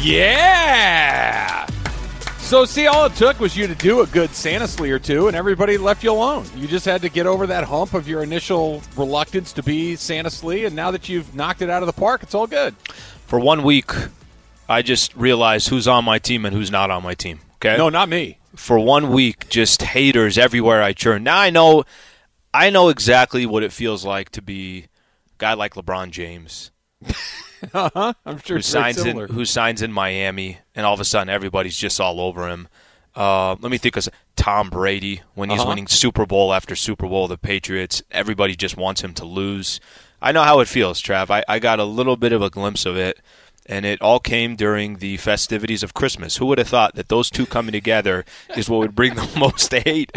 Yeah! So, see, all it took was you to do a good Santa Slee or two, and everybody left you alone. You just had to get over that hump of your initial reluctance to be Santa Slee, and now that you've knocked it out of the park, it's all good. For 1 week, I just realized who's on my team and who's not on my team, okay? No, not me. For 1 week, just haters everywhere I churn. Now I know exactly what it feels like to be a guy like LeBron James. Uh-huh. I'm sure who signs in Miami, and all of a sudden everybody's just all over him. Let me think of Tom Brady when he's winning Super Bowl after Super Bowl with the Patriots. Everybody just wants him to lose. I know how it feels, Trav. I got a little bit of a glimpse of it, and it all came during the festivities of Christmas. Who would have thought that those two coming together is what would bring the most hate?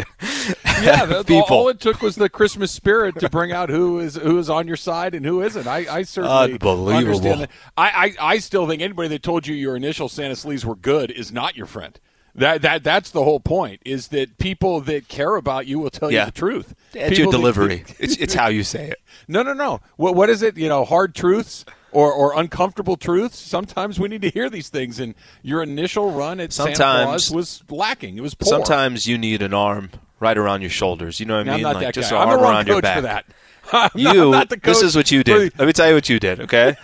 Yeah, people. All it took was the Christmas spirit to bring out who is on your side and who isn't. I certainly understand that. I still think anybody that told you your initial Santa Slees were good is not your friend. That's the whole point, is that people that care about you will tell you the truth. It's your delivery. It's how you say it. No. What is it? Hard truths or uncomfortable truths? Sometimes we need to hear these things, and your initial run at Santa Claus was lacking. It was poor. Sometimes you need an arm right around your shoulders. You know what I mean? I'm not that just guy. An arm around your back. I'm the wrong coach for that. I'm not the coach. This is what you did. Let me tell you what you did, okay?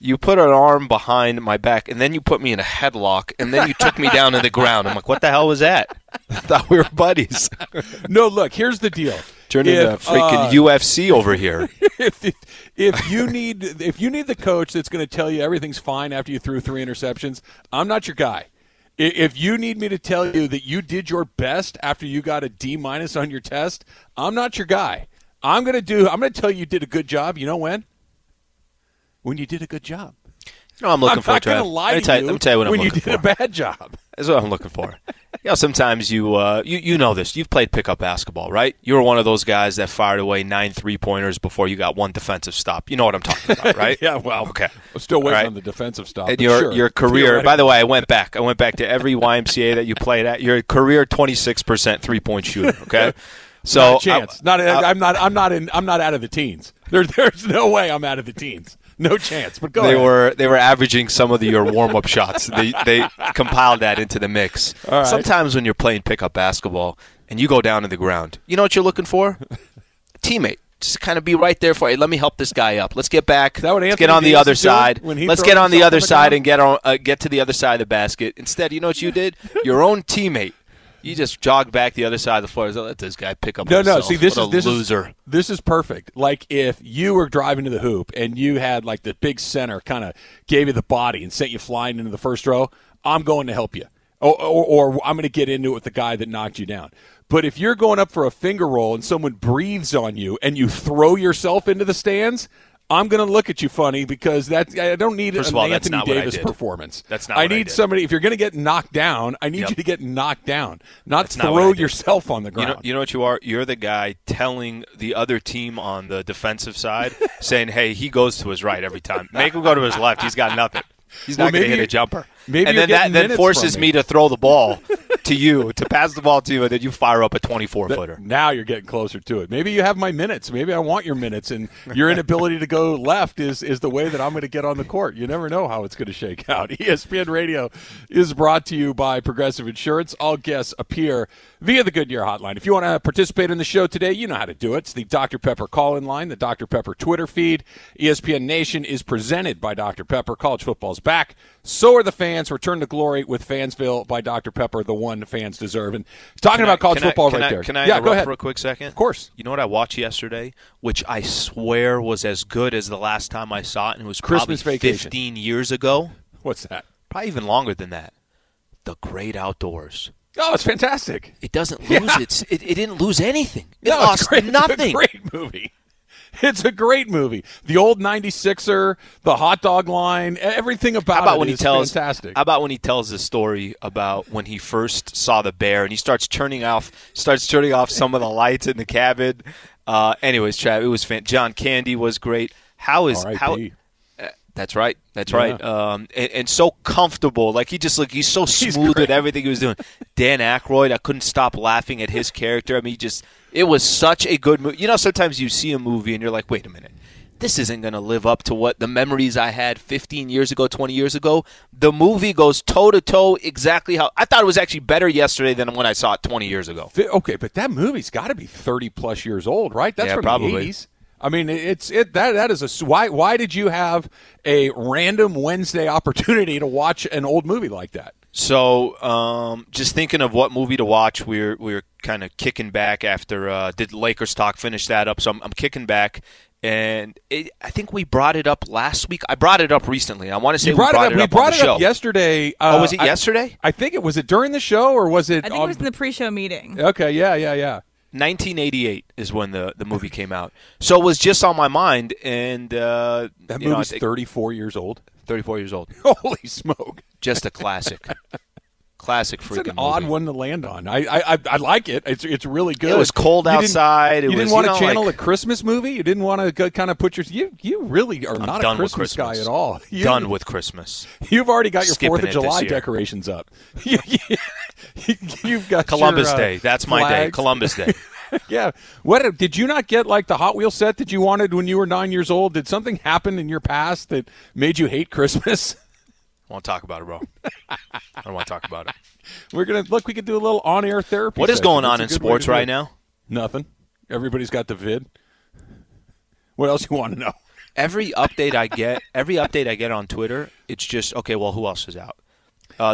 You put an arm behind my back, and then you put me in a headlock, and then you took me down to the ground. I'm like, what the hell was that? I thought we were buddies. No, look, here's the deal. Turn into freaking UFC over here. If you need the coach that's going to tell you everything's fine after you threw three interceptions, I'm not your guy. If you need me to tell you that you did your best after you got a D- on your test, I'm not your guy. I'm going to tell you did a good job. You know when? When you did a good job. I'm looking for, Trav. I'm not going to lie to you. Let me tell you what I'm looking for. When you did a bad job. That's what I'm looking for. Sometimes you know this. You've played pickup basketball, right? You were one of those guys that fired away 9 3-pointers before you got one defensive stop. You know what I'm talking about, right? Yeah, well, okay. I'm still waiting on the defensive stop. And your career, by the way, I went back to every YMCA that you played at. Your career 26% 3-point shooter, okay? So not a chance. I'm not out of the teens. There's no way I'm out of the teens. No chance, but go ahead. They were averaging some of your warm-up shots. They compiled that into the mix. Right. Sometimes when you're playing pickup basketball and you go down to the ground, you know what you're looking for? A teammate. Just kind of be right there for you. Hey, let me help this guy up. Let's get back. Let's get on the other side. Let's get on the other side and get to the other side of the basket. Instead, you know what you did? Your own teammate. You just jog back the other side of the floor. Let this guy pick up himself. No. See, this is a loser. This is perfect. Like if you were driving to the hoop and you had like the big center kind of gave you the body and sent you flying into the first row, I'm going to help you. Or I'm going to get into it with the guy that knocked you down. But if you're going up for a finger roll and someone breathes on you and you throw yourself into the stands, I'm going to look at you funny because I don't need an Anthony Davis performance. That's not what I did. I need somebody, if you're going to get knocked down, I need you to get knocked down, not throw yourself on the ground. You know what you are? You're the guy telling the other team on the defensive side, saying, hey, he goes to his right every time. Make him go to his left. He's got nothing. He's not going to hit a jumper. And then that forces me to throw the ball to you, to pass the ball to you, and then you fire up a 24-footer. Now you're getting closer to it. Maybe you have my minutes. Maybe I want your minutes, and your inability to go left is the way that I'm going to get on the court. You never know how it's going to shake out. ESPN Radio is brought to you by Progressive Insurance. All guests appear via the Goodyear hotline. If you want to participate in the show today, you know how to do it. It's the Dr. Pepper call-in line, the Dr. Pepper Twitter feed. ESPN Nation is presented by Dr. Pepper. College football's back. So are the fans. Return to glory with Fansville by Dr. Pepper, the one fans deserve. And talking about college football right there. Can I interrupt go ahead for a quick second? Of course. You know what I watched yesterday, which I swear was as good as the last time I saw it, and it was probably 15 years ago. What's that? Probably even longer than that. The Great Outdoors. Oh, it's fantastic. It didn't lose anything. It lost nothing. It's a great movie. It's a great movie. The old 96er, the hot dog line, everything about it is fantastic. How about when he tells the story about when he first saw the bear and he starts turning off some of the lights in the cabin. Anyways, Chad, it was John Candy was great. How is – how? That's right. And so comfortable. Like, he's so smooth at everything he was doing. Dan Aykroyd, I couldn't stop laughing at his character. I mean, it was such a good movie. You know, sometimes you see a movie and you're like, wait a minute. This isn't going to live up to what the memories I had 15 years ago, 20 years ago. The movie goes toe-to-toe exactly how – I thought it was actually better yesterday than when I saw it 20 years ago. Okay, but that movie's got to be 30-plus years old, right? That's from probably. The 80s. I mean, that is a why did you have a random Wednesday opportunity to watch an old movie like that? So, just thinking of what movie to watch, we're kind of kicking back after did Lakers talk, finish that up. So I'm kicking back, and I think we brought it up last week. I brought it up recently. I want to say we brought it up yesterday. Oh, was it yesterday? I think it was it during the show or was it? I think it was in the pre-show meeting. Okay, yeah. 1988 is when the movie came out. So it was just on my mind. And that movie's 34 years old. 34 years old. Holy smoke. Just a classic. Classic freaking movie. It's an odd one to land on. I like it. It's really good. It was cold outside. You didn't want to channel a Christmas movie? You didn't want to kind of put your – you really are not a Christmas guy at all. Done with Christmas. You've already got your 4th of July decorations up. You've got Columbus Day. That's my day. Columbus Day. Yeah. What did you not get like the Hot Wheels set that you wanted when you were 9 years old? Did something happen in your past that made you hate Christmas? I won't talk about it, bro. I don't want to talk about it. We're going to – look, we could do a little on-air therapy. What is going on in sports right now? Nothing. Everybody's got the vid. What else you want to know? Every update I get on Twitter, it's just, okay, well, who else is out?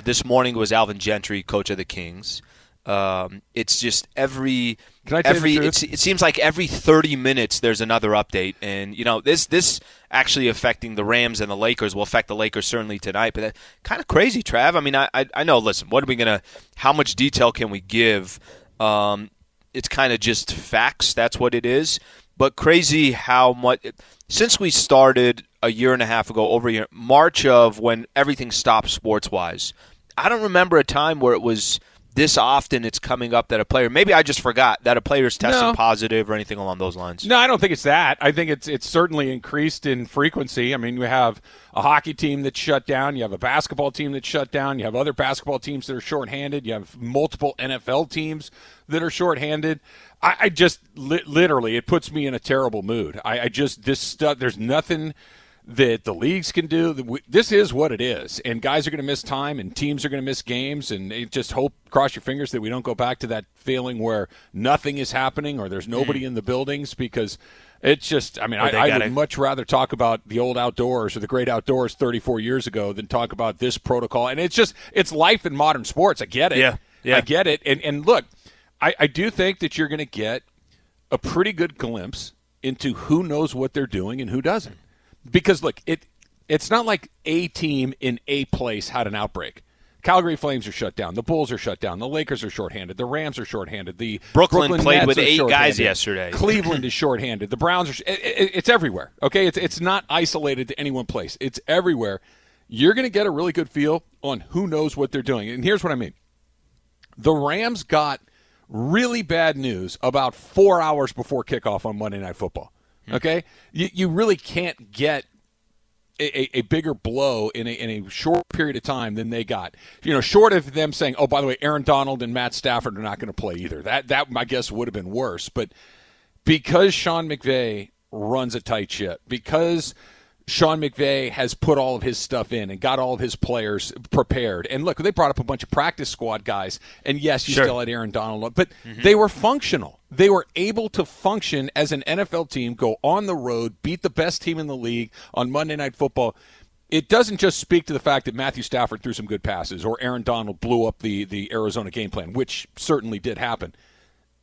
This morning was Alvin Gentry, coach of the Kings. It's just every – it seems like every 30 minutes there's another update. And, you know, this actually affecting the Rams and the Lakers will affect the Lakers certainly tonight. But that's kind of crazy, Trav. I mean, I know, listen, what are we going to – how much detail can we give? It's kind of just facts. That's what it is. But crazy how much – since we started a year and a half ago, over a year, March of when everything stopped sports-wise, I don't remember a time where it was – this often it's coming up that a player – maybe I just forgot that a player's testing positive or anything along those lines. No, I don't think it's that. I think it's certainly increased in frequency. I mean, we have a hockey team that's shut down. You have a basketball team that's shut down. You have other basketball teams that are shorthanded. You have multiple NFL teams that are shorthanded. I just literally it puts me in a terrible mood. I just – this stuff – there's nothing – that the leagues can do. This is what it is, and guys are going to miss time, and teams are going to miss games, and just hope, cross your fingers, that we don't go back to that feeling where nothing is happening or there's nobody in the buildings, because it's just – I mean, I would much rather talk about the old outdoors or the great outdoors 34 years ago than talk about this protocol. And it's just – it's life in modern sports. I get it. Yeah. I get it. And look, I do think that you're going to get a pretty good glimpse into who knows what they're doing and who doesn't. Because, look, it's not like a team in a place had an outbreak. Calgary Flames are shut down. The Bulls are shut down. The Lakers are shorthanded. The Rams are shorthanded. The Brooklyn played Nets with 8 guys yesterday. Cleveland is shorthanded. The Browns are it's everywhere, okay? It's not isolated to any one place. It's everywhere. You're going to get a really good feel on who knows what they're doing. And here's what I mean. The Rams got really bad news about 4 hours before kickoff on Monday Night Football. Okay, you really can't get a bigger blow in a short period of time than they got. You know, short of them saying, "Oh, by the way, Aaron Donald and Matt Stafford are not going to play either." That I guess would have been worse. But because Sean McVay runs a tight ship, because Sean McVay has put all of his stuff in and got all of his players prepared. And look, they brought up a bunch of practice squad guys, and yes, you still had Aaron Donald, but they were functional. They were able to function as an NFL team, go on the road, beat the best team in the league on Monday Night Football. It doesn't just speak to the fact that Matthew Stafford threw some good passes or Aaron Donald blew up the Arizona game plan, which certainly did happen.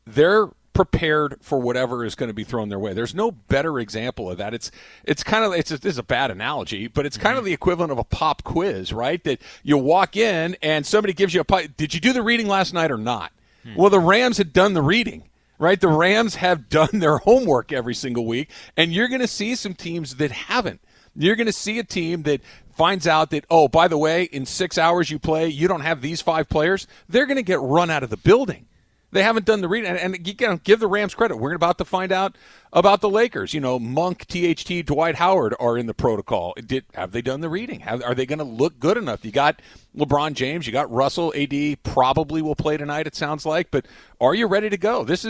They're prepared for whatever is going to be thrown their way. There's no better example of that. This is a bad analogy, but it's kind of the equivalent of a pop quiz, right? That you walk in and somebody gives you a – did you do the reading last night or not? Well, the Rams had done the reading. right? The Rams have done their homework every single week, and you're going to see some teams that haven't. You're going to see a team that finds out that, oh, by the way, in 6 hours you play, you don't have these five players. They're going to get run out of the building. They haven't done the reading. And you know, give the Rams credit. We're about to find out about the Lakers. You know, Monk, THT, Dwight Howard are in the protocol. Have they done the reading? Are they going to look good enough? You got LeBron James. You got Russell. AD probably will play tonight, it sounds like. But are you ready to go? It's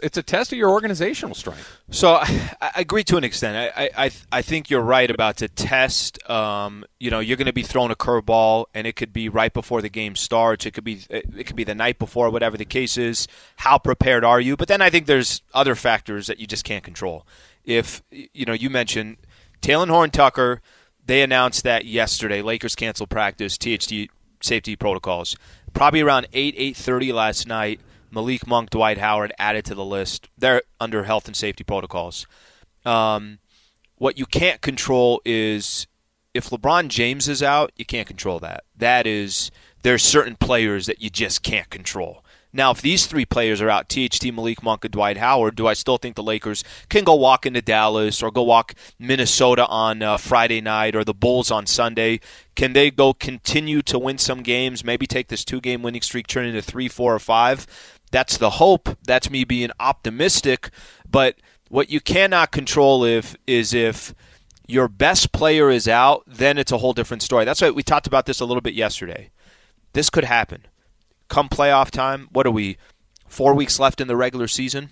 a test of your organizational strength. So I agree to an extent. I think you're right about the test. You know, you're going to be thrown a curveball, and it could be right before the game starts. It could be the night before, whatever the case is. How prepared are you? But then I think there's other factors that you just can't control. If, you know, you mentioned Talen Horton-Tucker, they announced that yesterday. Lakers canceled practice, THT safety protocols. Probably around 8:30 last night, Malik Monk, Dwight Howard added to the list. They're under health and safety protocols. What you can't control is if LeBron James is out, you can't control that. That is, there's certain players that you just can't control. Now, if these three players are out, THT, Malik Monk, and Dwight Howard, do I still think the Lakers can go walk into Dallas or go walk Minnesota on Friday night or the Bulls on Sunday? Can they go continue to win some games, maybe take this two-game winning streak, turn into 3, 4, or 5? That's the hope. That's me being optimistic. But what you cannot control is if your best player is out, then it's a whole different story. That's why we talked about this a little bit yesterday. This could happen. Come playoff time, what are we, 4 weeks left in the regular season?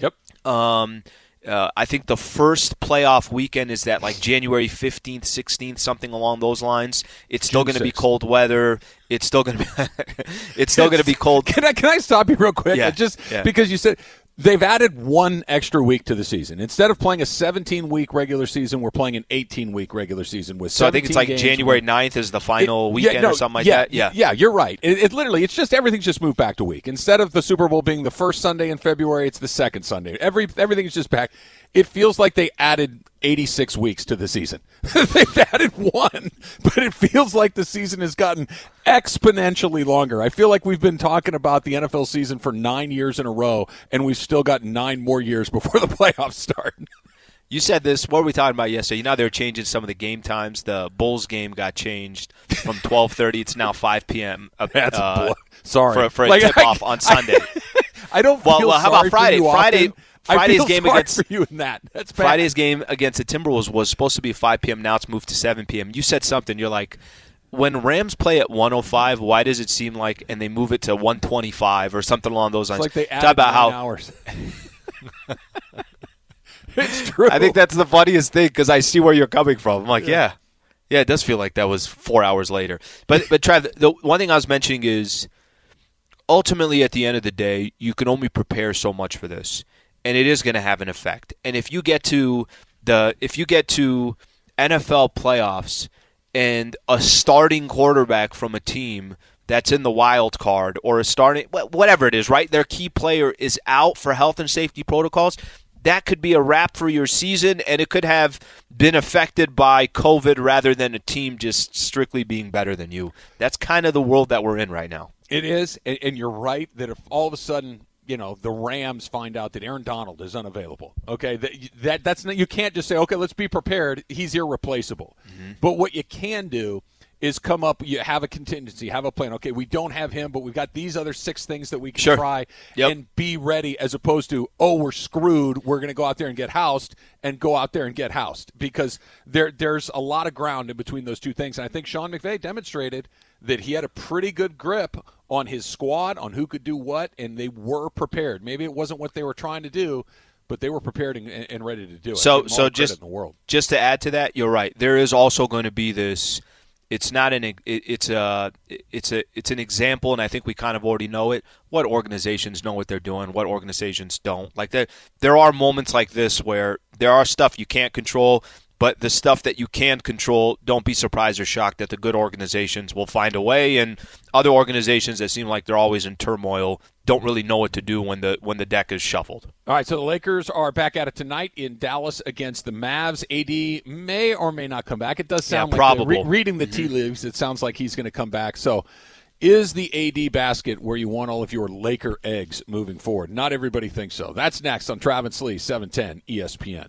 Yep. I think the first playoff weekend is that like January 15th, 16th, something along those lines. It's still going to be cold weather. It's still going to be cold. Can I stop you real quick? Yeah. Because you said they've added one extra week to the season. Instead of playing a 17-week regular season, we're playing an 18-week regular season with 17 games. So I think it's like January 9th is the final weekend or something like that. Yeah, you're right. It literally, it's just everything's just moved back to week. Instead of the Super Bowl being the first Sunday in February, it's the second Sunday. Everything's just back. It feels like they added 86 weeks to the season. They've added one, but it feels like the season has gotten exponentially longer. I feel like we've been talking about the NFL season for 9 years in a row, and we've still got 9 more years before the playoffs start. You said this. What were we talking about yesterday? You know, they're changing some of the game times. The Bulls game got changed from 12:30. It's now 5 p.m. That's a blow. Sorry. For a tip-off on Sunday. I don't feel well, how about Friday? Friday's game against for you in that. That's bad. Friday's game against the Timberwolves was supposed to be 5 p.m. Now it's moved to 7 p.m. You said something. You're like, when Rams play at 1:05, why does it seem like and they move it to 1:25 or something along those lines? It's like they added 9 hours. It's true. I think that's the funniest thing because I see where you're coming from. I'm like, yeah, it does feel like that was 4 hours later. But Trav, the one thing I was mentioning is ultimately at the end of the day, you can only prepare so much for this. And it is going to have an effect. And if you get to NFL playoffs and a starting quarterback from a team that's in the wild card or a starting whatever it is, right? Their key player is out for health and safety protocols. That could be a wrap for your season, and it could have been affected by COVID rather than a team just strictly being better than you. That's kind of the world that we're in right now. It is, and you're right that if all of a sudden you know, the Rams find out that Aaron Donald is unavailable. Okay, that's not, you can't just say, okay, let's be prepared. He's irreplaceable. Mm-hmm. But what you can do is come up, you have a contingency, have a plan. Okay, we don't have him, but we've got these other 6 things that we can try and be ready as opposed to, oh, we're screwed. We're going to go out there and get housed because there's a lot of ground in between those two things. And I think Sean McVay demonstrated that he had a pretty good grip on his squad, on who could do what, and they were prepared. Maybe it wasn't what they were trying to do, but they were prepared and ready to do it. So just to add to that, you're right. There is also going to be this. It's an example, and I think we kind of already know it. What organizations know what they're doing, what organizations don't. Like there are moments like this where there are stuff you can't control. But the stuff that you can control, don't be surprised or shocked that the good organizations will find a way, and other organizations that seem like they're always in turmoil don't really know what to do when the deck is shuffled. All right, so the Lakers are back at it tonight in Dallas against the Mavs. AD may or may not come back. It does sound like reading the tea leaves, it sounds like he's going to come back. So Is the AD basket where you want all of your Laker eggs moving forward? Not everybody thinks so. That's next on Travis Lee, 710 ESPN.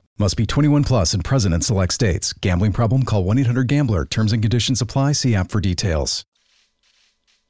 Must be 21 plus and present in select states. Gambling problem? Call 1-800-GAMBLER. Terms and conditions apply. See app for details.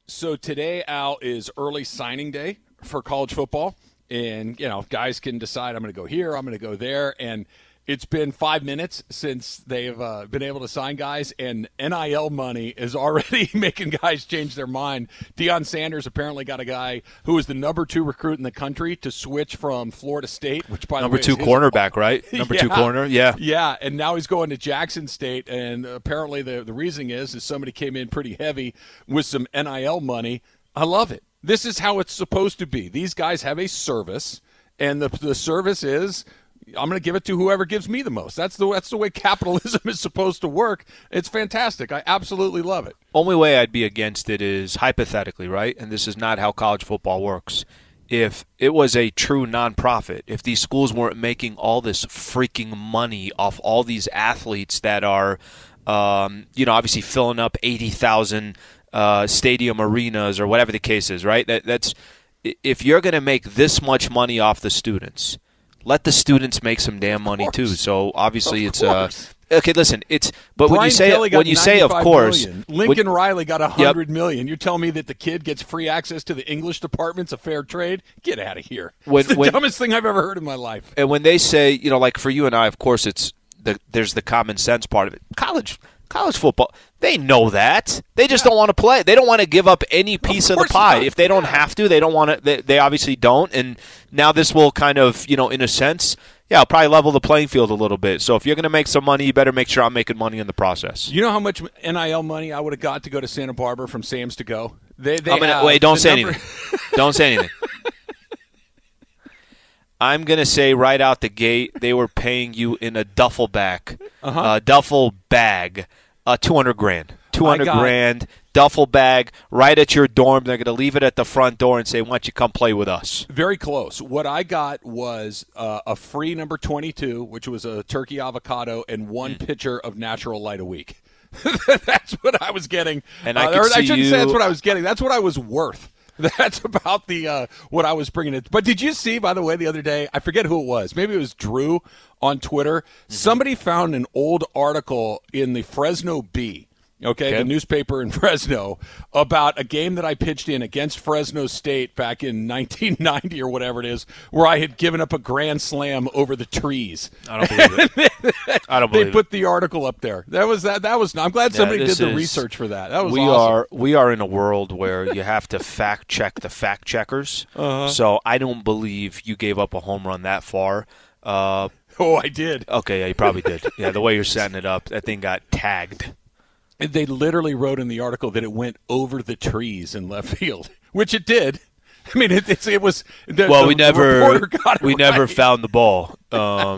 So today, Al, is early signing day for college football. And, you know, guys can decide, I'm going to go here, I'm going to go there. And it's been 5 minutes since they've been able to sign guys. And NIL money is already making guys change their mind. Deion Sanders apparently got a guy who was the number 2 recruit in the country to switch from Florida State, which by number the way, number 2 cornerback, right? Number 2 corner, yeah. Yeah, and now he's going to Jackson State, and apparently the reasoning is somebody came in pretty heavy with some NIL money. I love it. This is how it's supposed to be. These guys have a service, and the service is I'm going to give it to whoever gives me the most. That's the way capitalism is supposed to work. It's fantastic. I absolutely love it. Only way I'd be against it is hypothetically, right? And this is not how college football works. If it was a true nonprofit, if these schools weren't making all this freaking money off all these athletes that are, obviously filling up 80,000 stadium arenas or whatever the case is, right? That's if you're going to make this much money off the students. Let the students make some damn money too. So obviously it's okay. Listen, but Brian when you say of course, million. Lincoln Riley got $100 million. You tell me that the kid gets free access to the English department's a fair trade? Get out of here! It's the dumbest thing I've ever heard in my life. And when they say, you know, like for you and I, of course, it's there's the common sense part of it. College football, they know that. They just don't want to play. They don't want to give up any piece of the pie. If they don't have to, they don't want to. They obviously don't. And now this will kind of, you know, in a sense, yeah, probably level the playing field a little bit. So if you're going to make some money, you better make sure I'm making money in the process. You know how much NIL money I would have got to go to Santa Barbara from Sam's to go? Wait, don't say anything. Don't say anything. I'm going to say right out the gate, they were paying you in a duffel bag, $200,000. $200,000, duffel bag, right at your dorm. They're going to leave it at the front door and say, why don't you come play with us? Very close. What I got was a free number 22, which was a turkey avocado and one pitcher of natural light a week. That's what I was getting. And I shouldn't say that's what I was getting. That's what I was worth. That's about the what I was bringing it. But did you see, by the way, the other day, I forget who it was. Maybe it was Drew on Twitter. Mm-hmm. Somebody found an old article in the Fresno Bee, okay, the newspaper in Fresno, about a game that I pitched in against Fresno State back in 1990 or whatever it is, where I had given up a grand slam over the trees. I don't believe it. They put the article up there. That was. I'm glad somebody did the research for that. That was awesome. We are in a world where you have to fact check the fact checkers. Uh-huh. So I don't believe you gave up a home run that far. Oh, I did. Okay, yeah, you probably did. Yeah, the way you're setting it up, that thing got tagged. They literally wrote in the article that it went over the trees in left field, which it did. I mean, it was. We never found the ball.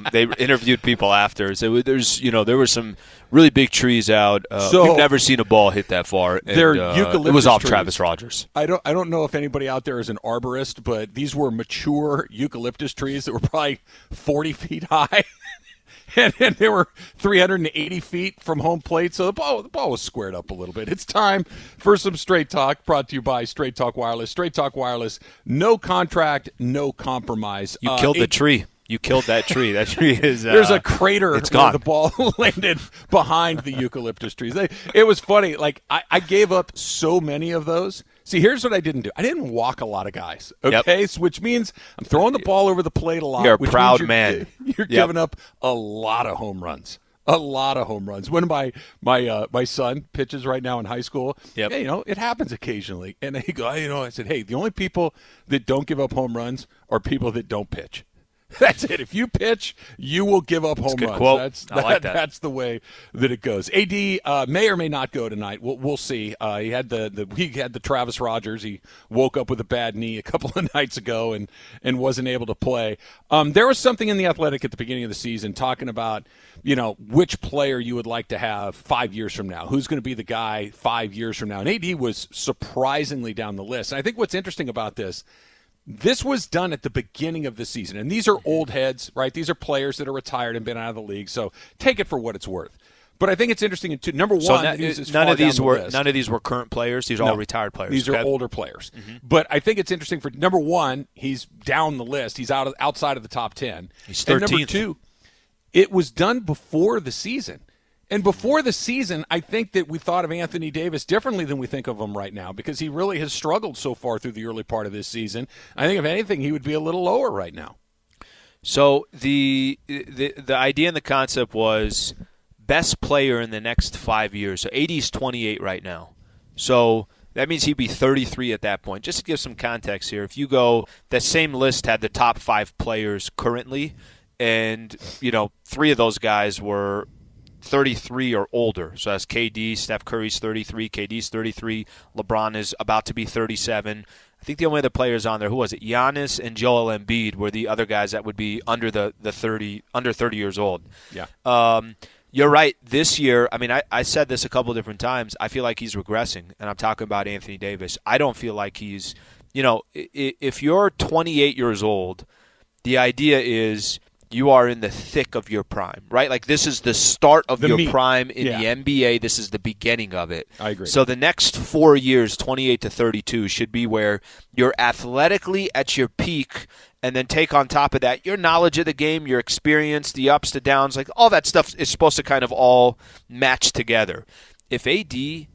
They interviewed people after. So there were some really big trees out. We've never seen a ball hit that far. And, eucalyptus. It was off trees. Travis Rogers. I don't know if anybody out there is an arborist, but these were mature eucalyptus trees that were probably 40 feet high. And they were 380 feet from home plate, so the ball was squared up a little bit. It's time for some Straight Talk, brought to you by Straight Talk Wireless. Straight Talk Wireless, no contract, no compromise. You killed the tree. You killed that tree. That tree is there's a crater. It's gone. The ball landed behind the eucalyptus trees. It was funny. Like I gave up so many of those. See, here's what I didn't do. I didn't walk a lot of guys, okay? Yep. So, which means I'm throwing the ball over the plate a lot. You're a proud man. You're giving up a lot of home runs. A lot of home runs. When my son pitches right now in high school, hey, you know, it happens occasionally. And I said, hey, the only people that don't give up home runs are people that don't pitch. That's it. If you pitch, you will give up home runs. Quote. That's the way that it goes. AD may or may not go tonight. We'll see. He had the Travis Rogers. He woke up with a bad knee a couple of nights ago and wasn't able to play. There was something in The Athletic at the beginning of the season talking about, you know, which player you would like to have 5 years from now. Who's going to be the guy 5 years from now? And AD was surprisingly down the list. And I think what's interesting about this was done at the beginning of the season, and these are old heads, right? These are players that are retired and been out of the league, so take it for what it's worth. But I think it's interesting. Number one, none of these were current players. These are all retired players. These are older players. Mm-hmm. But I think it's interesting for, number one, he's down the list. He's outside of the top 10. He's 13th. And number two, it was done before the season. And before the season, I think that we thought of Anthony Davis differently than we think of him right now because he really has struggled so far through the early part of this season. I think, if anything, he would be a little lower right now. So the idea and the concept was best player in the next 5 years. So AD's 28 right now. So that means he'd be 33 at that point. Just to give some context here, if you go, that same list had the top five players currently, and, you know, three of those guys were – 33 or older. So that's KD. Steph Curry's 33. KD's 33. LeBron is about to be 37. I think the only other players on there, who was it? Giannis and Joel Embiid were the other guys that would be under the 30, under 30 years old. Yeah. You're right. This year, I mean, I said this a couple of different times. I feel like he's regressing, and I'm talking about Anthony Davis. I don't feel like he's, you know, if you're 28 years old, the idea is you are in the thick of your prime, right? Like, this is the start of your prime in the NBA. This is the beginning of it. I agree. So the next 4 years, 28 to 32, should be where you're athletically at your peak, and then take on top of that your knowledge of the game, your experience, the ups, the downs, like all that stuff is supposed to kind of all match together. If AD, you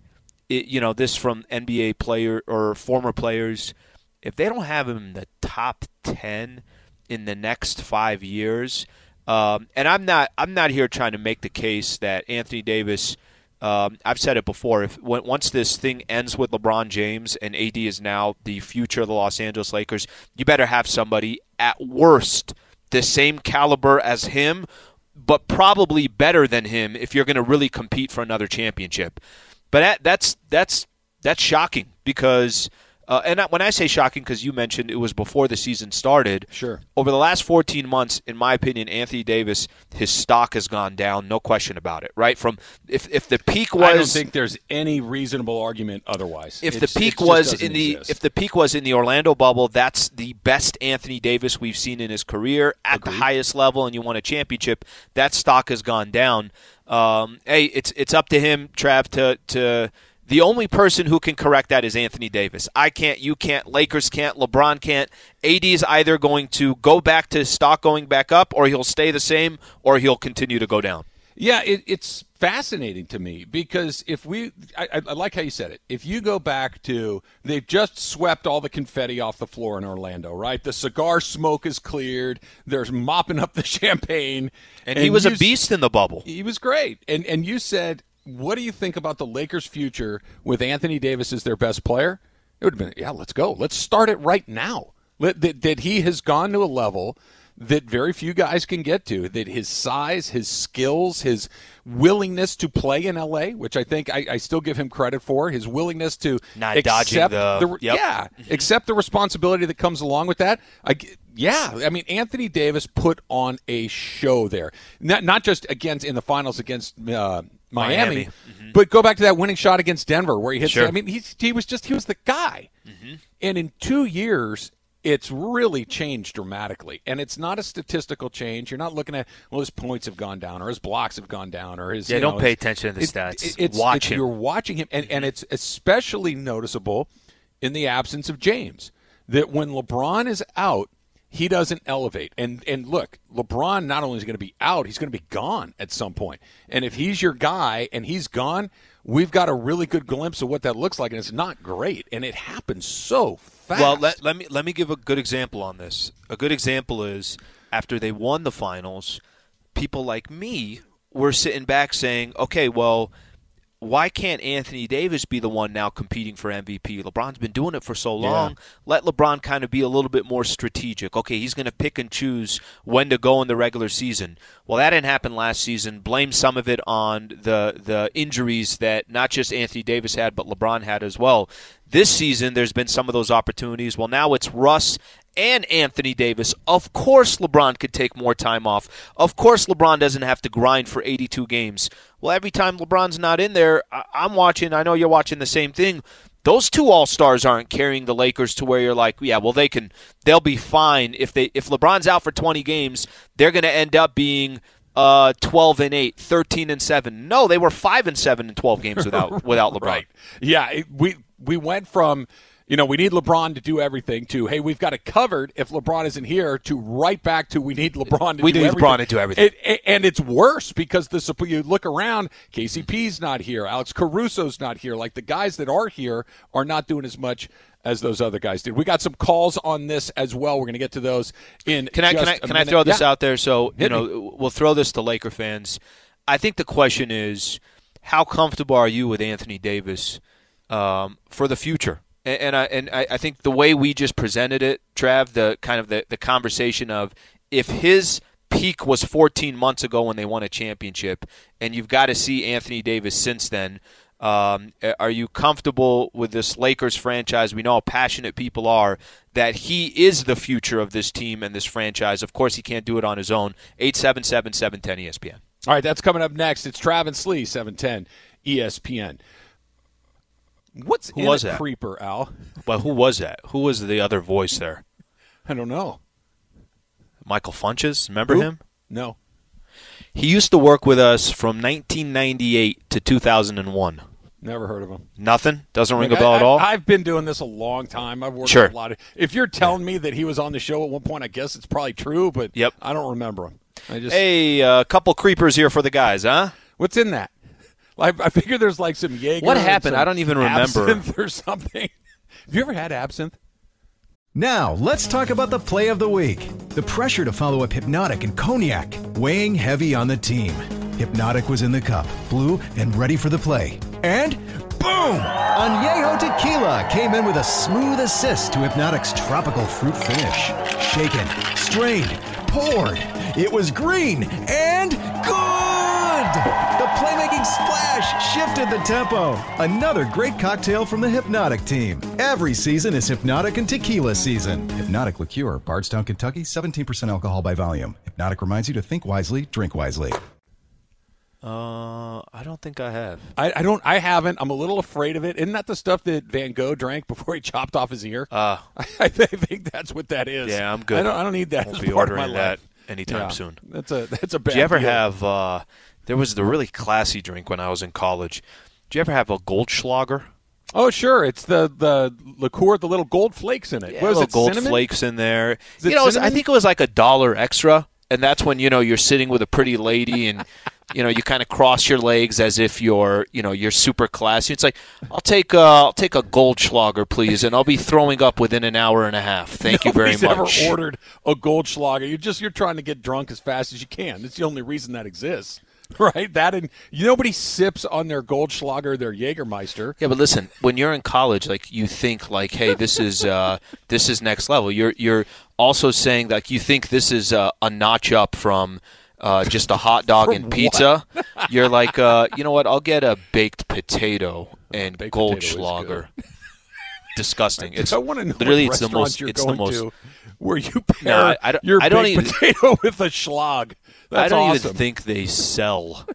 know, this from NBA player or former players, if they don't have him in the top 10 in the next 5 years, and I'm not here trying to make the case that Anthony Davis. I've said it before. Once this thing ends with LeBron James and AD is now the future of the Los Angeles Lakers, you better have somebody at worst the same caliber as him, but probably better than him if you're going to really compete for another championship. But that's shocking because. And when I say shocking, because you mentioned it was before the season started. Sure. Over the last 14 months, in my opinion, Anthony Davis, his stock has gone down, no question about it. Right from if the peak was, I don't think there's any reasonable argument otherwise. If the peak was in the Orlando bubble, that's the best Anthony Davis we've seen in his career at the highest level, and you won a championship. That stock has gone down. Hey, it's up to him, Trav, to. The only person who can correct that is Anthony Davis. I can't, you can't, Lakers can't, LeBron can't. AD is either going to go back to stock going back up, or he'll stay the same, or he'll continue to go down. Yeah, it's fascinating to me because I like how you said it. If you go back to, they've just swept all the confetti off the floor in Orlando, right? The cigar smoke is cleared. They're mopping up the champagne. And he was a beast in the bubble. He was great. And you said, what do you think about the Lakers' future with Anthony Davis as their best player? It would have been, yeah, let's go. Let's start it right now. That he has gone to a level that very few guys can get to, that his size, his skills, his willingness to play in L.A., which I think I still give him credit for, his willingness to accept the responsibility that comes along with that. Anthony Davis put on a show there. Not just against in the finals against Miami. Mm-hmm. But go back to that winning shot against Denver where he hit. Sure. I mean, he was the guy. Mm-hmm. And in 2 years, it's really changed dramatically. And it's not a statistical change. You're not looking at, well, his points have gone down or his blocks have gone down or his. Yeah, don't pay attention to the stats. Watch him. You're watching him. And it's especially noticeable in the absence of James that when LeBron is out, he doesn't elevate. And look, LeBron not only is going to be out, he's going to be gone at some point. And if he's your guy and he's gone, we've got a really good glimpse of what that looks like, and it's not great. And it happens so fast. Well, let me give a good example on this. A good example is after they won the finals, people like me were sitting back saying, okay, well, why can't Anthony Davis be the one now competing for MVP? LeBron's been doing it for so long. Yeah. Let LeBron kind of be a little bit more strategic. Okay, he's going to pick and choose when to go in the regular season. Well, that didn't happen last season. Blame some of it on the injuries that not just Anthony Davis had, but LeBron had as well. This season, there's been some of those opportunities. Well, now it's Russ and Anthony Davis. Of course LeBron could take more time off. Of course LeBron doesn't have to grind for 82 games. Well, every time LeBron's not in there, I'm watching, I know you're watching the same thing. Those two all-stars aren't carrying the Lakers to where you're like, yeah, well, they'll be fine. If LeBron's out for 20 games, they're going to end up being 12-8, 13-7. No, they were 5-7 in 12 games without LeBron. Right. Yeah, we went from, you know, we need LeBron to do everything to, hey, we've got it covered if LeBron isn't here, to right back to we need LeBron to do everything. We need LeBron to do everything. And it's worse because you look around, KCP's not here, Alex Caruso's not here. Like, the guys that are here are not doing as much as those other guys did. We got some calls on this as well. We're going to get to those in Can I throw this out there? So, we'll throw this to Laker fans. I think the question is, how comfortable are you with Anthony Davis for the future? And I think the way we just presented it, Trav, the conversation of if his peak was 14 months ago when they won a championship, and you've got to see Anthony Davis since then, are you comfortable with this Lakers franchise? We know how passionate people are, that he is the future of this team and this franchise. Of course, he can't do it on his own. 877-710-ESPN. All right, that's coming up next. It's Trav and Slee, 710 ESPN. What's who in was a that? Creeper, Al? Well, who was that? Who was the other voice there? I don't know. Michael Funches, remember him? No. He used to work with us from 1998 to 2001. Never heard of him. Nothing? Doesn't ring a bell at all? I've been doing this a long time. I've worked with a lot of – if you're telling me that he was on the show at one point, I guess it's probably true, but I don't remember him. Hey, a couple creepers here for the guys, huh? What's in that? I figure there's like some Jaeger. What happened? I don't even remember. Absinthe or something. Have you ever had absinthe? Now, let's talk about the play of the week. The pressure to follow up Hypnotic and Cognac, weighing heavy on the team. Hypnotic was in the cup, blue, and ready for the play. And boom! Añejo Tequila came in with a smooth assist to Hypnotic's tropical fruit finish. Shaken, strained, poured. It was green and good! The playmaking splash shifted the tempo. Another great cocktail from the Hypnotic team. Every season is Hypnotic and Tequila season. Hypnotic Liqueur, Bardstown, Kentucky, 17% alcohol by volume. Hypnotic reminds you to think wisely, drink wisely. I don't think I have. I haven't. I'm a little afraid of it. Isn't that the stuff that Van Gogh drank before he chopped off his ear? I think that's what that is. Yeah, I'm good. I don't need that. I won't be ordering that anytime soon. That's a bad. Do you ever have? There was the really classy drink when I was in college. Did you ever have a Goldschlager? Oh, sure. It's the liqueur with the little gold flakes in it. Yeah, little gold flakes in there. You know, I think it was like $1 extra, and that's when, you know, you're sitting with a pretty lady and, you know, you kind of cross your legs as if you're super classy. It's like, I'll take a Goldschlager, please, and I'll be throwing up within an hour and a half. Thank you very much. Nobody's ever ordered a Goldschlager. You're trying to get drunk as fast as you can. It's the only reason that exists. Right, that and nobody sips on their Goldschlager, their Jägermeister. Yeah, but listen, when you're in college, like you think, like, hey, this is next level. You're also saying like you think this is a notch up from just a hot dog and pizza. You're like, you know what? I'll get a baked potato and baked Goldschlager. Potato disgusting. It's, I want to know literally what it's the most. You're it's going the most. To where you pair potato with a schlag. That's I don't awesome. Even think they sell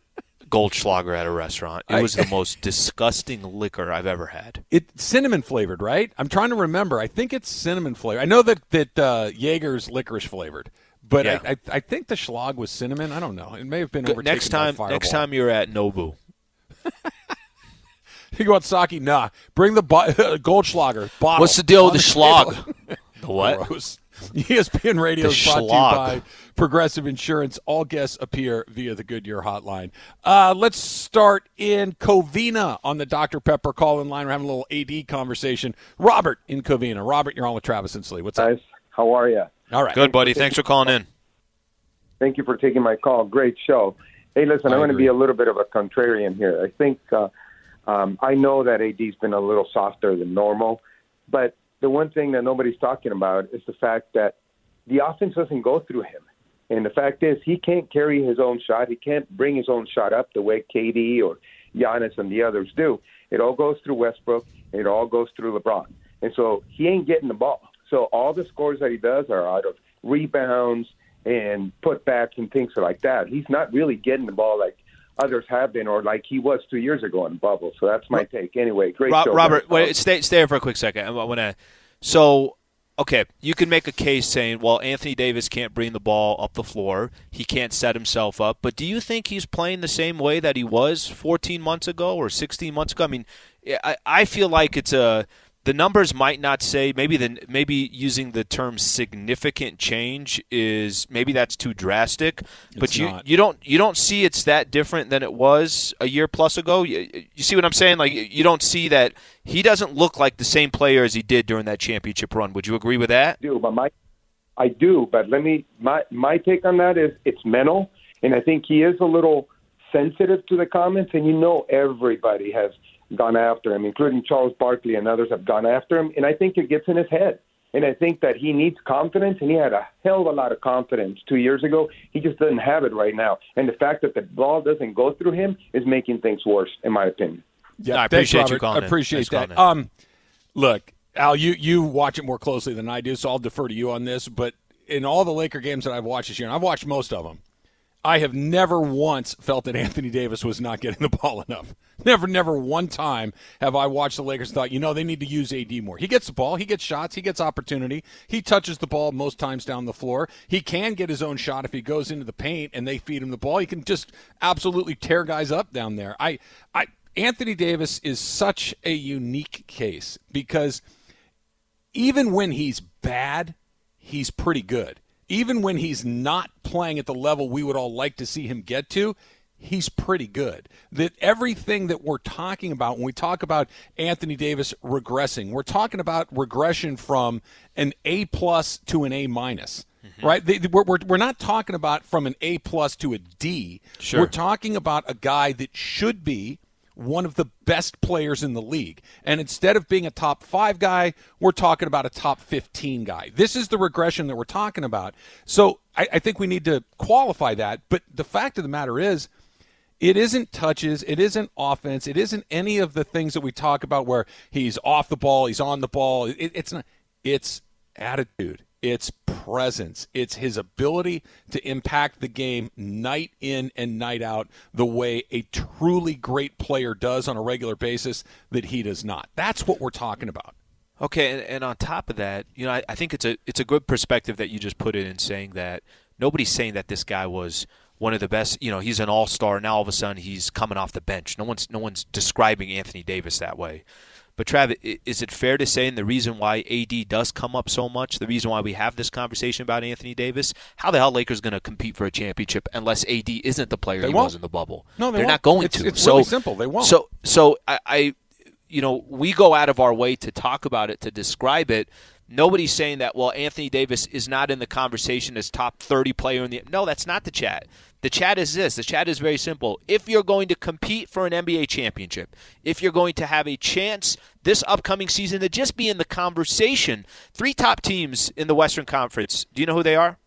Goldschlager at a restaurant. It was the most disgusting liquor I've ever had. It's cinnamon flavored, right? I'm trying to remember. I think it's cinnamon flavored. I know that Jaeger's licorice flavored, but yeah. I think the schlag was cinnamon. I don't know. It may have been overtaken by Fireball. Next time you're at Nobu. You want sake? Nah. Bring the Goldschlager bottle. What's the deal with the schlag? The what? Gross. ESPN Radio is brought to you by Progressive Insurance. All guests appear via the Goodyear hotline. Let's start in Covina on the Dr. Pepper call-in line. We're having a little AD conversation. Robert in Covina. Robert, you're on with Travis and Slee. What's up? Guys, how are you? All right. Good, buddy. Thanks for calling in. Thank you for taking my call. Great show. Hey, listen, I'm going to be a little bit of a contrarian here. I think I know that AD's been a little softer than normal, but the one thing that nobody's talking about is the fact that the offense doesn't go through him. And the fact is he can't carry his own shot. He can't bring his own shot up the way KD or Giannis and the others do. It all goes through Westbrook, and it all goes through LeBron. And so he ain't getting the ball. So all the scores that he does are out of rebounds and putbacks and things like that. He's not really getting the ball like others have been, or like he was 2 years ago in the bubble. So that's my take. Anyway, great show. Robert, wait, stay there for a quick second. I want to. So, okay, you can make a case saying, well, Anthony Davis can't bring the ball up the floor. He can't set himself up. But do you think he's playing the same way that he was 14 months ago or 16 months ago? I mean, I feel like it's a. The numbers might not say maybe using the term significant change is maybe that's too drastic, but you don't see it's that different than it was a year plus ago. You see what I'm saying? Like you don't see that he doesn't look like the same player as he did during that championship run. Would you agree with that? I do, but my take on that is it's mental, and I think he is a little sensitive to the comments, and everybody has gone after him, including Charles Barkley and others have gone after him. And I think it gets in his head. And I think that he needs confidence, and he had a hell of a lot of confidence 2 years ago. He just doesn't have it right now. And the fact that the ball doesn't go through him is making things worse, in my opinion. Yeah, no, I appreciate you calling in. I appreciate that. Look, Al, you watch it more closely than I do, so I'll defer to you on this. But in all the Laker games that I've watched this year, and I've watched most of them, I have never once felt that Anthony Davis was not getting the ball enough. Never one time have I watched the Lakers and thought, they need to use AD more. He gets the ball. He gets shots. He gets opportunity. He touches the ball most times down the floor. He can get his own shot if he goes into the paint and they feed him the ball. He can just absolutely tear guys up down there. Anthony Davis is such a unique case because even when he's bad, he's pretty good. Even when he's not playing at the level we would all like to see him get to, he's pretty good. That everything that we're talking about when we talk about Anthony Davis regressing, we're talking about regression from an A-plus to an A-minus, right? We're not talking about from an A-plus to a D. Sure. We're talking about a guy that should be one of the best players in the league. And instead of being a top 5 guy, we're talking about a top 15 guy. This is the regression that we're talking about. So I think we need to qualify that. But the fact of the matter is, it isn't touches, it isn't offense, it isn't any of the things that we talk about where he's off the ball, he's on the ball. It's not. It's attitude. It's presence. It's his ability to impact the game night in and night out the way a truly great player does on a regular basis that he does not. That's what we're talking about. Okay, and on top of that, I think it's a good perspective that you just put in saying that nobody's saying that this guy was one of the best. He's an all-star. Now all of a sudden he's coming off the bench. No one's describing Anthony Davis that way. But, Trav, is it fair to say, and the reason why AD does come up so much, the reason why we have this conversation about Anthony Davis, how the hell Lakers going to compete for a championship unless AD isn't the player he was in the bubble? No, they're not going to. It's really simple. They won't. So I we go out of our way to talk about it, to describe it. Nobody's saying that, well, Anthony Davis is not in the conversation as top 30 player in the – no, that's not the chat. The chat is this. The chat is very simple. If you're going to compete for an NBA championship, if you're going to have a chance this upcoming season to just be in the conversation, 3 top teams in the Western Conference. Do you know who they are?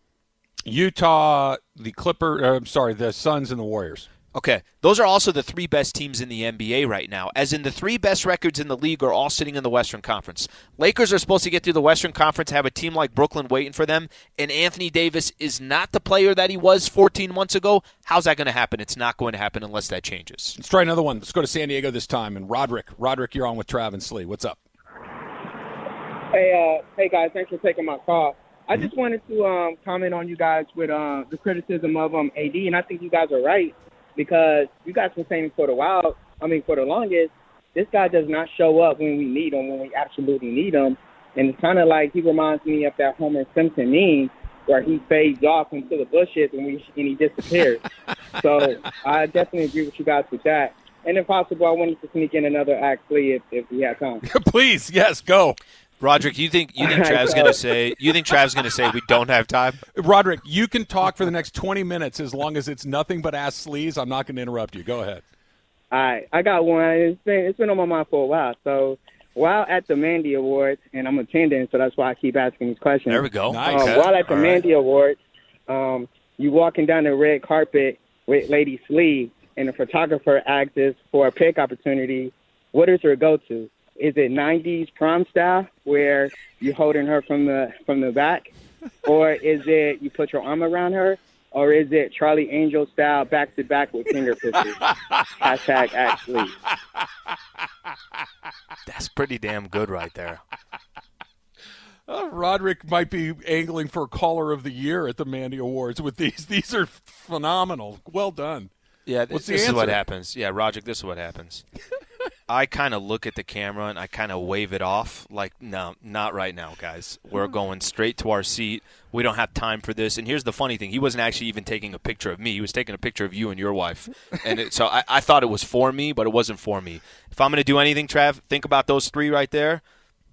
Utah, the Suns, and the Warriors. Okay. Those are also the 3 best teams in the NBA right now, as in the 3 best records in the league are all sitting in the Western Conference. Lakers are supposed to get through the Western Conference, have a team like Brooklyn waiting for them, and Anthony Davis is not the player that he was 14 months ago. How's that going to happen? It's not going to happen unless that changes. Let's try another one. Let's go to San Diego this time. And Roderick, you're on with Trav and Slee. What's up? Hey guys, thanks for taking my call. I just wanted to comment on you guys with the criticism of AD, and I think you guys are right. Because you guys were saying for the longest, this guy does not show up when we need him, when we absolutely need him. And it's kind of like he reminds me of that Homer Simpson meme where he fades off into the bushes and he disappears. So I definitely agree with you guys with that. And if possible, I wanted to sneak in another actually if we have time. Please, yes, go. Roderick, you think Trav's going to say we don't have time? Roderick, you can talk for the next 20 minutes as long as it's nothing but ask Sleaze. I'm not going to interrupt you. Go ahead. All right, I got one. It's been on my mind for a while. So while at the Mandy Awards, and I'm attending, so that's why I keep asking these questions. There we go. Nice. While at the Mandy Awards, you walking down the red carpet with Lady Slee, and the photographer asks us for a pic opportunity. What is her go-to? Is it 90s prom style where you're holding her from the back? Or is it you put your arm around her? Or is it Charlie Angel style back-to-back with finger pictures? Hashtag actually. That's pretty damn good right there. Roderick might be angling for Caller of the Year at the Mandy Awards with these. These are phenomenal. Well done. Yeah, this is what happens. Yeah, Roderick, this is what happens. I kind of look at the camera and I kind of wave it off like, no, not right now, guys. We're going straight to our seat. We don't have time for this. And here's the funny thing. He wasn't actually even taking a picture of me. He was taking a picture of you and your wife. And so I thought it was for me, but it wasn't for me. If I'm going to do anything, Trav, think about those three right there.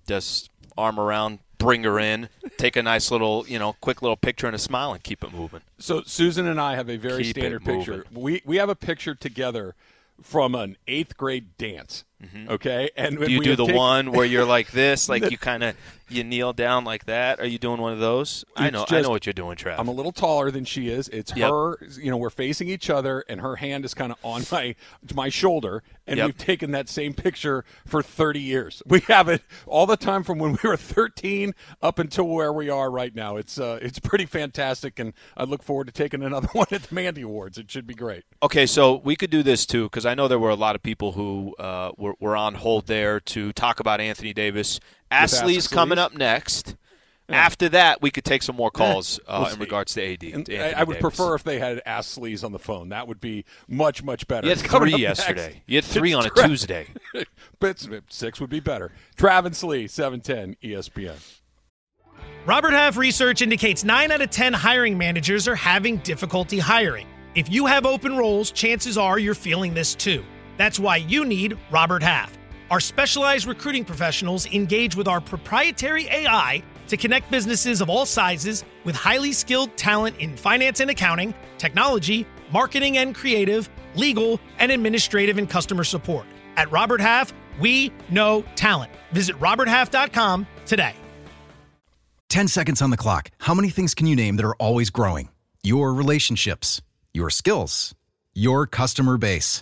Just arm around, bring her in, take a nice little, quick little picture and a smile and keep it moving. So Susan and I have a very standard picture. We have a picture together from an 8th grade dance, okay? And do you do the one where you're like this, like you kneel down like that? Are you doing one of those? I know what you're doing, Trav. I'm a little taller than she is. It's her, we're facing each other, and her hand is kind of on my shoulder, and we've taken that same picture for 30 years. We have it all the time from when we were 13 up until where we are right now. It's pretty fantastic, and I look forward to taking another one at the Mandy Awards. It should be great. Okay, so we could do this too, because I know there were a lot of people who were on hold there to talk about Anthony Davis. Astley's coming up next. Yeah. After that, we could take some more calls in regards to AD. I would prefer if they had Astley's on the phone. That would be much, much better. You had three yesterday. Next. You had three on a Tuesday. But 6 would be better. Travis Lee, 710 ESPN. Robert Half research indicates 9 out of 10 hiring managers are having difficulty hiring. If you have open roles, chances are you're feeling this too. That's why you need Robert Half. Our specialized recruiting professionals engage with our proprietary AI to connect businesses of all sizes with highly skilled talent in finance and accounting, technology, marketing and creative, legal, and administrative and customer support. At Robert Half, we know talent. Visit roberthalf.com today. 10 seconds on the clock. How many things can you name that are always growing? Your relationships, your skills, your customer base.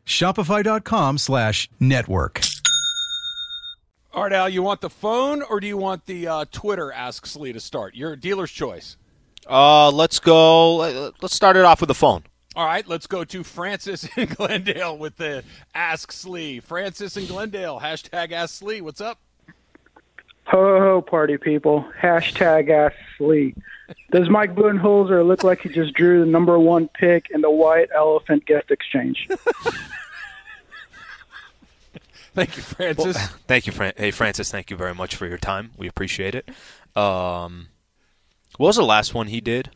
shopify.com/network. All right, Al, you want the phone or do you want the Twitter Ask Slee to start? Your dealer's choice. Let's go. Let's start it off with the phone. All right, let's go to Francis in Glendale with the Ask Slee. Francis in Glendale, hashtag Ask Slee. What's up? Ho, ho, party people. Hashtag Ask Slee. Does Mike Budenholzer look like he just drew the number 1 pick in the White Elephant gift exchange? Thank you, Francis. Well, thank you, Francis. Thank you very much for your time. We appreciate it. What was the last one he did?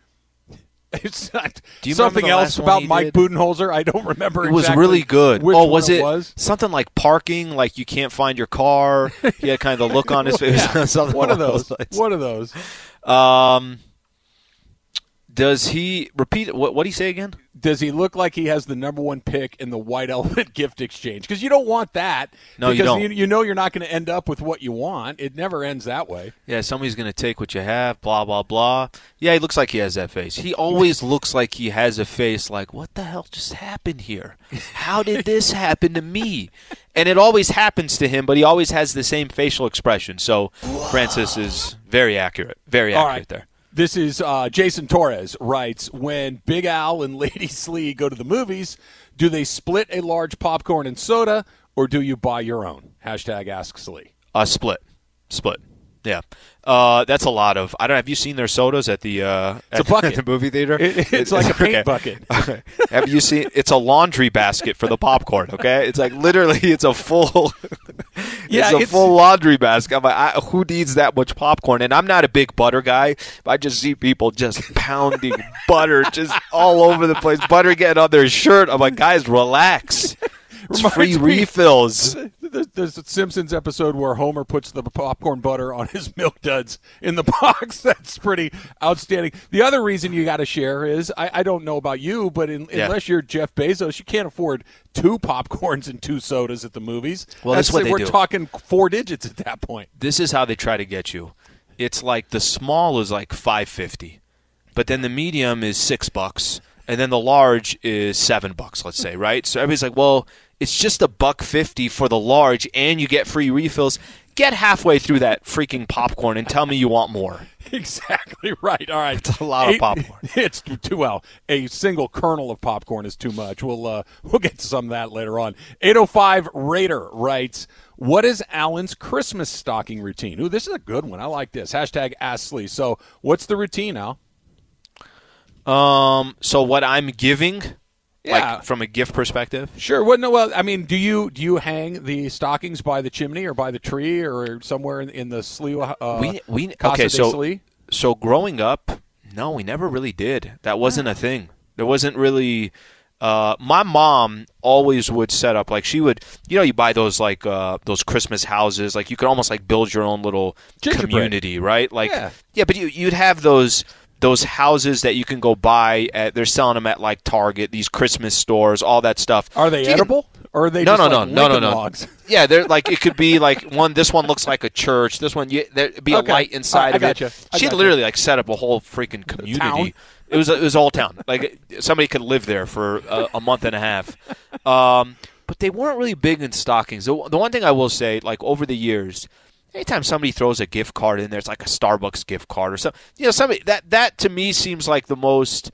It's not, do you something else about Mike Budenholzer. I don't remember. It was really good. Was it something like parking? Like you can't find your car. He had kind of the look on his face. One of those. Does he repeat what did he say again? Does he look like he has the number 1 pick in the White Elephant gift exchange? Because you don't want that. No, you don't. You know you're not going to end up with what you want. It never ends that way. Yeah, somebody's going to take what you have, blah, blah, blah. Yeah, he looks like he has that face. He always looks like he has a face like, what the hell just happened here? How did this happen to me? And it always happens to him, but he always has the same facial expression. So Francis is very accurate. Very accurate. All right. There. This is Jason Torres writes, when Big Al and Lady Slee go to the movies, do they split a large popcorn and soda or do you buy your own? Hashtag Ask Slee. Split. Yeah, that's a lot of. I don't. Have you seen their sodas at the at the movie theater? It's like a paint bucket. Have you seen? It's a laundry basket for the popcorn. Okay, it's like literally, it's a full. It's a full laundry basket. I'm like, who needs that much popcorn? And I'm not a big butter guy. I just see people just pounding butter just all over the place. Butter getting on their shirt. I'm like, guys, relax. Reminds me, refills. There's a Simpsons episode where Homer puts the popcorn butter on his Milk Duds in the box. That's pretty outstanding. The other reason you got to share is, I don't know about you, but unless you're Jeff Bezos, you can't afford two popcorns and two sodas at the movies. Well, that's what they do. We're talking four digits at that point. This is how they try to get you. It's like the small is like $5.50, but then the medium is $6, and then the large is $7, let's say, right? So everybody's like, well, it's just $1.50 for the large, and you get free refills. Get halfway through that freaking popcorn and tell me you want more. Exactly right. All right. It's a lot of popcorn. It's too well. A single kernel of popcorn is too much. We'll get to some of that later on. 805 Raider writes, what is Alan's Christmas stocking routine? Ooh, this is a good one. I like this. Hashtag Ask Slee. So what's the routine, Al? So what I'm giving... Yeah. Like from a gift perspective? Sure. Well, I mean, do you hang the stockings by the chimney or by the tree or somewhere in the Slee? So growing up, no, we never really did. That wasn't a thing. There wasn't really. My mom always would set up, like she would, you buy those like those Christmas houses, like you could almost like build your own little community, right? Like but you'd have those houses that you can go buy at, they're selling them at like Target, these Christmas stores, all that stuff. Are they edible? Or are they no, logs? Yeah, they're like, it could be like one. This one looks like a church. This one, there'd be a light inside of it. She literally like set up a whole freaking community. Town? It was all town. Like somebody could live there for a month and a half. But they weren't really big in stockings. The one thing I will say, like over the years, anytime somebody throws a gift card in there, it's like a Starbucks gift card or something. You know, somebody that to me seems like the most.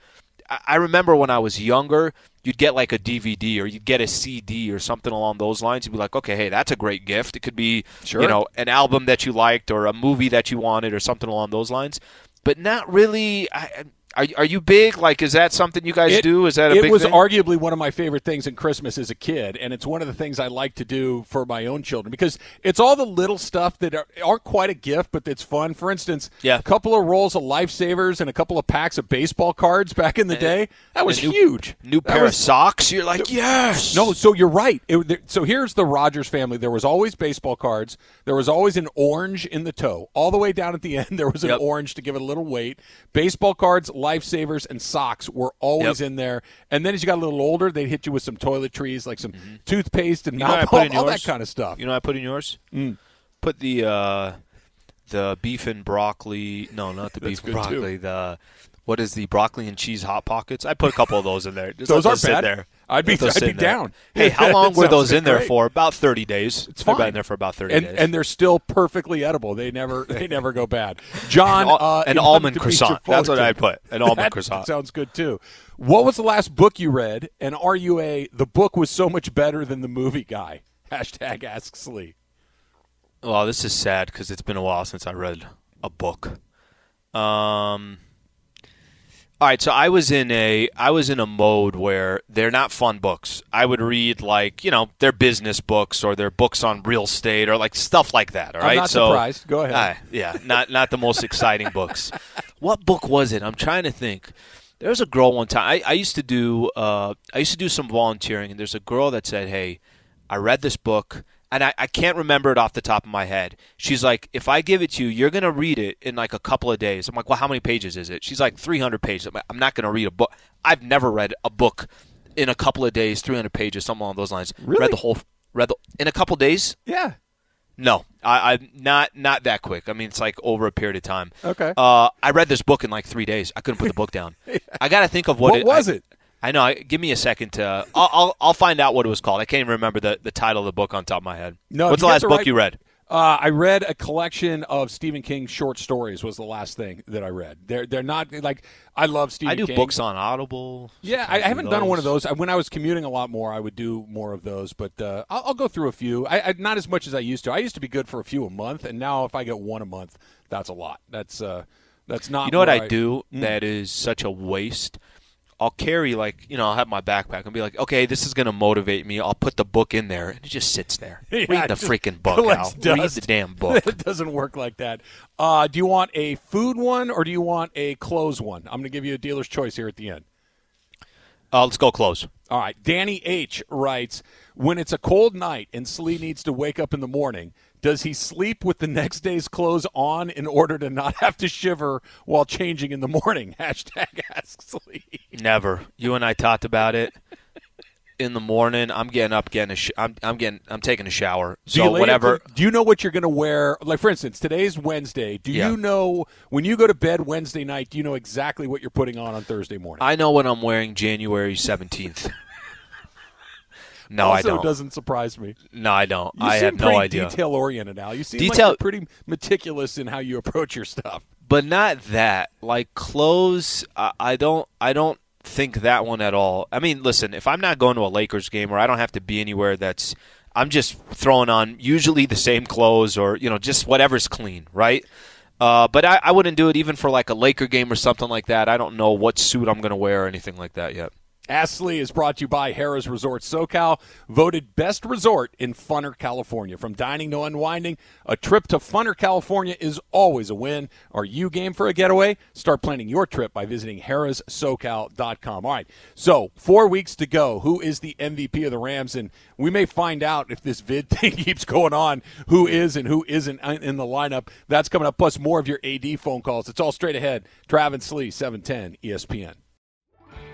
I remember when I was younger, you'd get like a DVD or you'd get a CD or something along those lines. You'd be like, okay, hey, that's a great gift. It could be, an album that you liked or a movie that you wanted or something along those lines. But not really. Are you big? Like, is that something you guys do? Is that a big thing? It was arguably one of my favorite things in Christmas as a kid, and it's one of the things I like to do for my own children because it's all the little stuff that aren't quite a gift, but it's fun. For instance, a couple of rolls of Lifesavers and a couple of packs of baseball cards back in the day. That was huge. New pair of socks. You're like, yes. No, so you're right. So here's the Rogers family. There was always baseball cards. There was always an orange in the toe. All the way down at the end, there was an orange to give it a little weight. Baseball cards, Lifesavers, and socks were always in there. And then as you got a little older, they'd hit you with some toiletries, like some toothpaste and all that kind of stuff. You know what I put in yours? Put the beef and broccoli. No, not the beef and broccoli. Too. What is the broccoli and cheese Hot Pockets? I put a couple of those in there. Just those are bad. There. I'd be down. Hey, how long were those in there for? About 30 days. It's fine. They've been in there for about 30 days. And they're still perfectly edible. They never go bad. John, an almond croissant. That's what I put. An almond croissant. That sounds good too. What was the last book you read? And are you the book was so much better than the movie guy? Hashtag Ask Slee. Well, this is sad because it's been a while since I read a book. All right, so I was in a mode where they're not fun books. I would read like, their business books or their books on real estate or like stuff like that, all right? I'm not surprised. Go ahead. Not the most exciting books. What book was it? I'm trying to think. There was a girl one time I used to do some volunteering, and there's a girl that said, "Hey, I read this book." And I can't remember it off the top of my head. She's like, if I give it to you, you're going to read it in like a couple of days. I'm like, well, how many pages is it? She's like, 300 pages. I'm not going to read a book. I've never read a book in a couple of days, 300 pages, something along those lines. Really? In a couple of days? Yeah. No, I'm not that quick. I mean, it's like over a period of time. Okay. I read this book in like 3 days. I couldn't put the book down. I got to think of what it was. I know. Give me a second to – I'll find out what it was called. I can't even remember the title of the book on top of my head. No, what's the last book you read? I read a collection of Stephen King short stories was the last thing that I read. They're not like I love Stephen King. I do books on Audible. Yeah, I haven't done one of those. When I was commuting a lot more, I would do more of those. But I'll go through a few. I not as much as I used to. I used to be good for a few a month, and now if I get one a month, that's a lot. That's not. You know what I do that is such a waste. I'll carry, like, you know, I'll have my backpack and be like, okay, this is going to motivate me. I'll put the book in there, and it just sits there. Yeah, read the freaking book, Al. Read the damn book. It doesn't work like that. Do you want a food one or do you want a clothes one? I'm going to give you a dealer's choice here at the end. Let's go clothes. All right. Danny H. writes, when it's a cold night and Slee needs to wake up in the morning, does he sleep with the next day's clothes on in order to not have to shiver while changing in the morning? Hashtag ask Slee. Never. You and I talked about it. In the morning, I'm getting up, I'm taking a shower. So whatever. Do you know what you're going to wear? Like, for instance, today's Wednesday. Do you know when you go to bed Wednesday night? Do you know exactly what you're putting on Thursday morning? I know what I'm wearing January 17th. No, also I don't. Also doesn't surprise me. No, I don't. I have no idea. You seem pretty detail-oriented, Al. You seem like you're pretty meticulous in how you approach your stuff. But not that. Like, clothes, I don't think that one at all. I mean, listen, if I'm not going to a Lakers game or I don't have to be anywhere that's – I'm just throwing on usually the same clothes or, you know, just whatever's clean, right? But I wouldn't do it even for, like, a Laker game or something like that. I don't know what suit I'm going to wear or anything like that yet. Astley is brought to you by Harrah's Resort SoCal, voted best resort in Funner, California. From dining to unwinding, a trip to Funner, California is always a win. Are you game for a getaway? Start planning your trip by visiting harrahssocal.com. All right, so 4 weeks to go. Who is the MVP of the Rams? And we may find out if this vid thing keeps going on, who is and who isn't in the lineup. That's coming up, plus more of your AD phone calls. It's all straight ahead. Travis Slee, 710 ESPN.